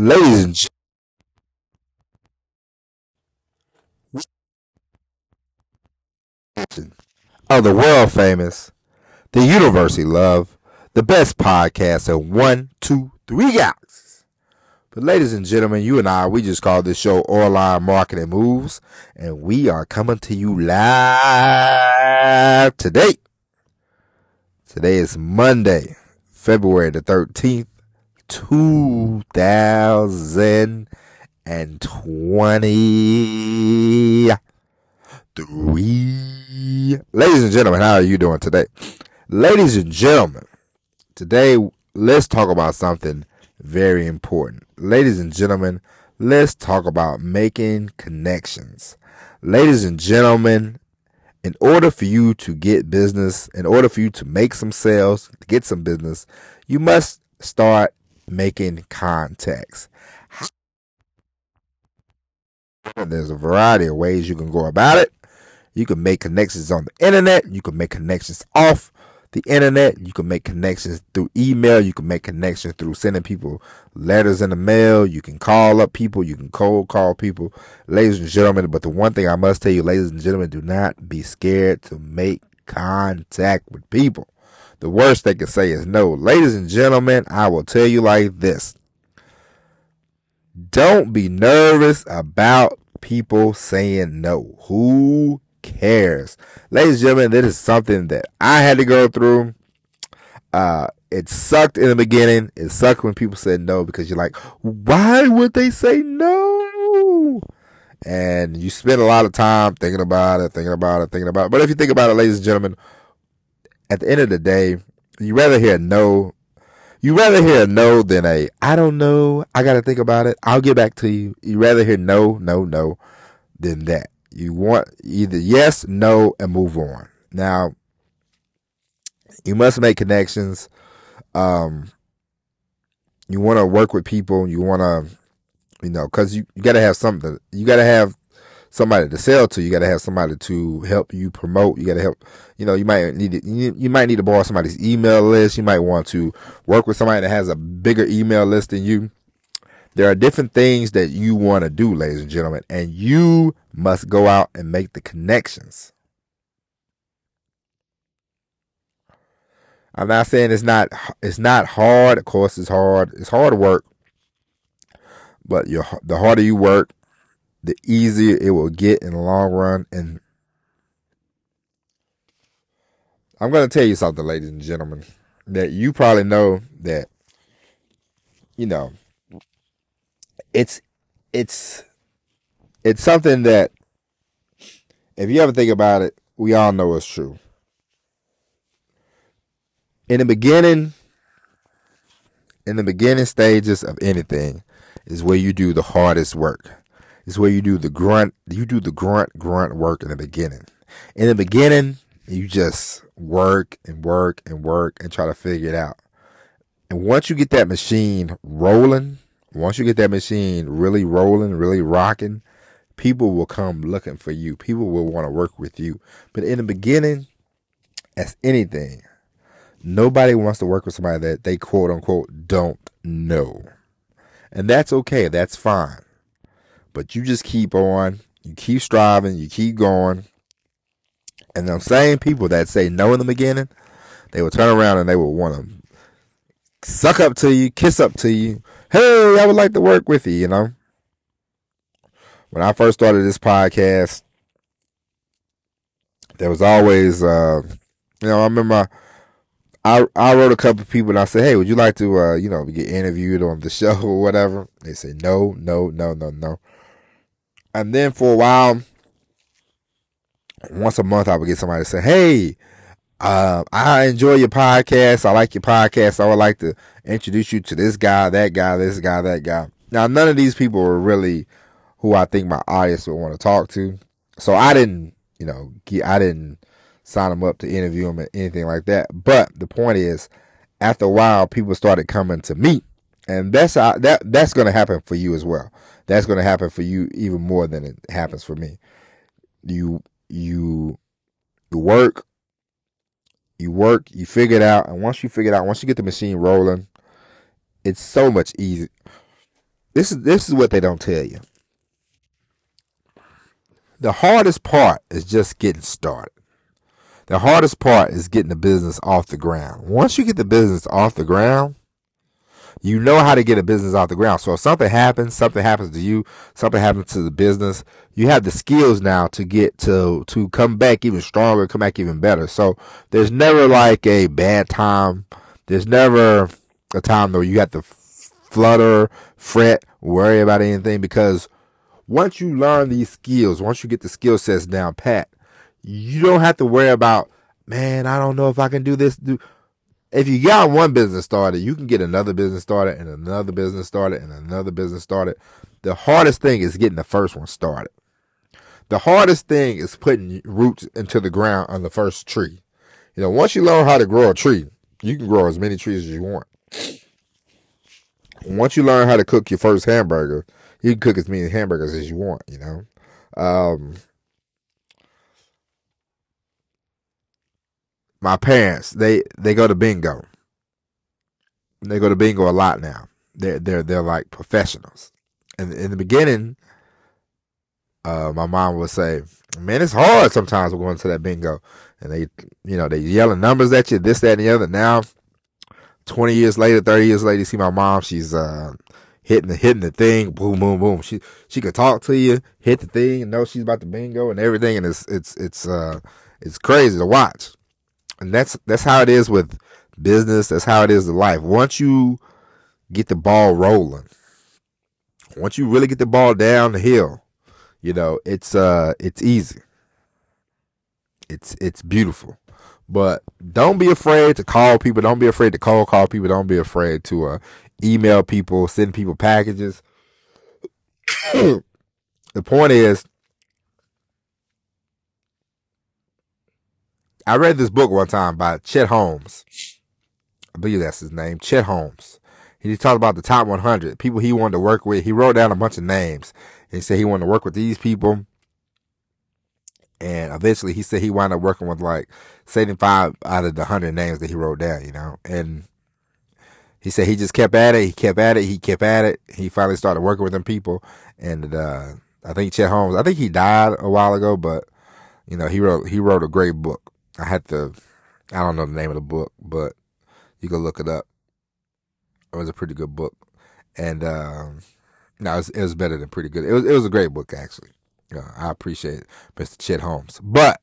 Ladies and gentlemen, of the world famous, the universally loved, the best podcast at 1, 2, 3 guys. But ladies and gentlemen, you and I, we just call this show Online Marketing Moves, and we are coming to you live today. Today is Monday, February the 13th, 2023. Ladies and gentlemen, how are you doing today? Ladies and gentlemen, today let's talk about something very important. Ladies and gentlemen, let's talk about making connections. Ladies and gentlemen, in order for you to get business, in order for you to make some sales, to get some business, you must start making contacts. There's a variety of ways you can go about it. You can make connections on the internet. You can make connections off the internet. You can make connections through email. You can make connections through sending people letters in the mail. You can call up people. You can cold call people. Ladies and gentlemen, but the one thing I must tell you, ladies and gentlemen, do not be scared to make contact with people. The worst they can say is no. Ladies and gentlemen, I will tell you like this. Don't be nervous about people saying no. Who cares? Ladies and gentlemen, this is something that I had to go through. It sucked in the beginning. It sucked when people said no, because you're like, why would they say no? And you spend a lot of time thinking about it. But if you think about it, ladies and gentlemen, at the end of the day, you rather hear a no than a, I don't know, I got to think about it, I'll get back to you. You rather hear no than that. You want either yes, no, and move on. Now, you must make connections. You want to work with people. You want to, because you got to have something. You got to have somebody to sell to. You got to have somebody to help you promote. You got to help, you might need to borrow somebody's email list. You might want to work with somebody that has a bigger email list than you. There are different things that you want to do, ladies and gentlemen, and you must go out and make the connections. I'm not saying it's not hard. Of course, it's hard. It's hard work, but the harder you work, the easier it will get in the long run. And I'm going to tell you something, ladies and gentlemen, that you probably know that, it's something that, if you ever think about it, we all know it's true. In the beginning stages of anything is where you do the hardest work. It's where you do the grunt work in the beginning. In the beginning, you just work and try to figure it out. And once you get that machine rolling, once you get that machine really rolling, really rocking, people will come looking for you. People will want to work with you. But in the beginning, as anything, nobody wants to work with somebody that they quote unquote don't know. And that's okay. That's fine. But you just keep on. You keep striving. You keep going. And them same people that say no in the beginning, they will turn around and they will want to suck up to you, kiss up to you. Hey, I would like to work with you, When I first started this podcast, there was always, I remember I wrote a couple of people and I said, hey, would you like to, get interviewed on the show or whatever? They said, no. And then for a while, once a month, I would get somebody to say, hey, I enjoy your podcast. I like your podcast. I would like to introduce you to this guy, that guy, this guy, that guy. Now, none of these people were really who I think my audience would want to talk to. So I didn't, I didn't sign them up to interview them or anything like that. But the point is, after a while, people started coming to me. And that's going to happen for you as well. That's going to happen for you even more than it happens for me. You work. You work, you figure it out, and once you get the machine rolling, it's so much easier. This is what they don't tell you. The hardest part is just getting started. The hardest part is getting the business off the ground. Once you get the business off the ground, you know how to get a business off the ground. So if something happens to you, something happens to the business, you have the skills now to get to come back even stronger, come back even better. So there's never like a bad time. There's never a time though you have to flutter, fret, worry about anything, because once you learn these skills, once you get the skill sets down pat, you don't have to worry about, man, I don't know if I can do this. If you got one business started, you can get another business started and another business started and another business started. The hardest thing is getting the first one started. The hardest thing is putting roots into the ground on the first tree. You know, once you learn how to grow a tree, you can grow as many trees as you want. Once you learn how to cook your first hamburger, you can cook as many hamburgers as you want, you know. My parents, they go to bingo. They go to bingo a lot now. They're like professionals. And in the beginning, my mom would say, man, it's hard sometimes we're going to that bingo. And they yelling numbers at you, this, that, and the other. Now, 20 years later, 30 years later, you see my mom, she's hitting the thing, boom, boom, boom. She could talk to you, hit the thing, and know she's about to bingo and everything, and it's crazy to watch. And that's how it is with business. That's how it is with life. Once you get the ball rolling, once you really get the ball down the hill, you know, it's easy. It's beautiful. But don't be afraid to call people. Don't be afraid to cold call people. Don't be afraid to email people, send people packages. The point is, I read this book one time by Chet Holmes. I believe that's his name, Chet Holmes. He talked about the top 100 people he wanted to work with. He wrote down a bunch of names. And he said he wanted to work with these people. And eventually he said he wound up working with like 75 out of the 100 names that he wrote down, you know. And he said he just kept at it. He kept at it. He finally started working with them people. And I think Chet Holmes, I think he died a while ago, but, you know, he wrote a great book. I don't know the name of the book, but you can look it up. It was a pretty good book. And, no, it was better than pretty good. It was a great book, actually. I appreciate it, Mr. Chet Holmes. But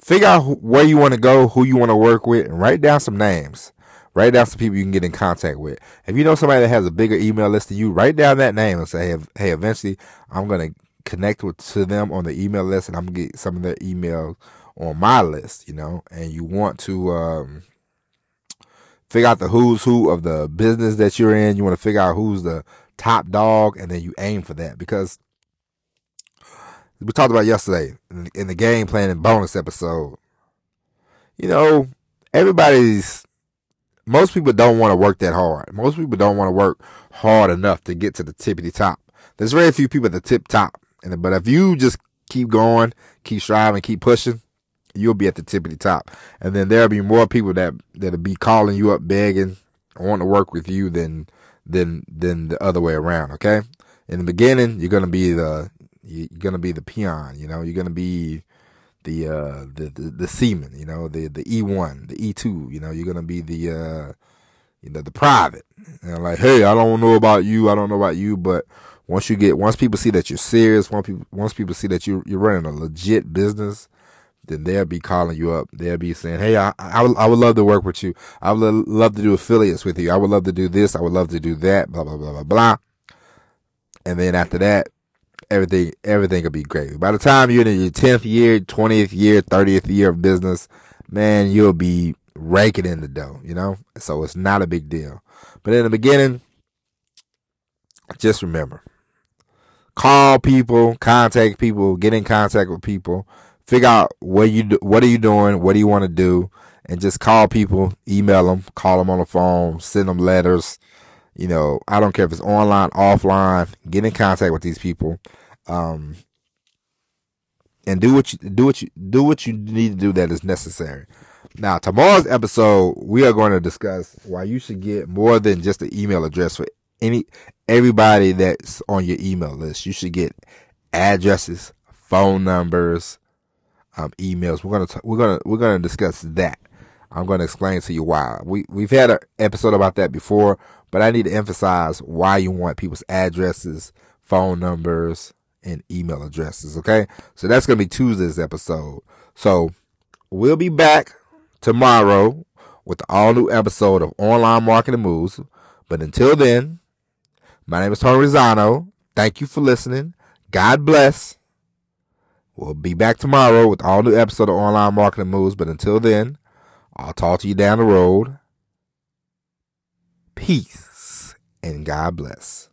figure out where you want to go, who you want to work with, and write down some names. Write down some people you can get in contact with. If you know somebody that has a bigger email list than you, write down that name and say, hey, eventually I'm going to connect to them on the email list, and I'm going to get some of their emails on my list, you know. And you want to figure out the who's who of the business that you're in. You want to figure out who's the top dog, and then you aim for that. Because we talked about yesterday in the game plan and bonus episode, you know, most people don't want to work that hard. Most people don't want to work hard enough to get to the tippity top. There's very few people at the tip top. But if you just keep going, keep striving, keep pushing, you'll be at the tippity top. And then there'll be more people that'll be calling you up begging, want to work with you than the other way around. Okay. In the beginning, you're gonna be the peon, you know, you're gonna be the seaman, you know, the E1, the E2, you know, you're gonna be the private. And like, hey, I don't know about you, but once people see that you're serious, once people see that you're running a legit business, then they'll be calling you up. They'll be saying, hey, I would love to work with you. I would love to do affiliates with you. I would love to do this. I would love to do that, blah, blah, blah, blah, blah. And then after that, everything will be great. By the time you're in your 10th year, 20th year, 30th year of business, man, you'll be raking in the dough, you know? So it's not a big deal. But in the beginning, just remember, call people, contact people, get in contact with people. Figure out what are you doing, what do you want to do, and just call people, email them, call them on the phone, send them letters. You know, I don't care if it's online, offline. Get in contact with these people, and do what you need to do that is necessary. Now, tomorrow's episode, we are going to discuss why you should get more than just an email address for everybody that's on your email list. You should get addresses, phone numbers, emails. We're gonna discuss that. I'm gonna explain to you why. We've had an episode about that before, but I need to emphasize why you want people's addresses, phone numbers, and email addresses. Okay, so that's gonna be Tuesday's episode. So we'll be back tomorrow with the all new episode of Online Marketing Moves. But until then, my name is Tony Rizzano. Thank you for listening. God bless. We'll be back tomorrow with all new episode of Online Marketing Moves. But until then, I'll talk to you down the road. Peace and God bless.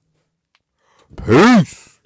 Peace.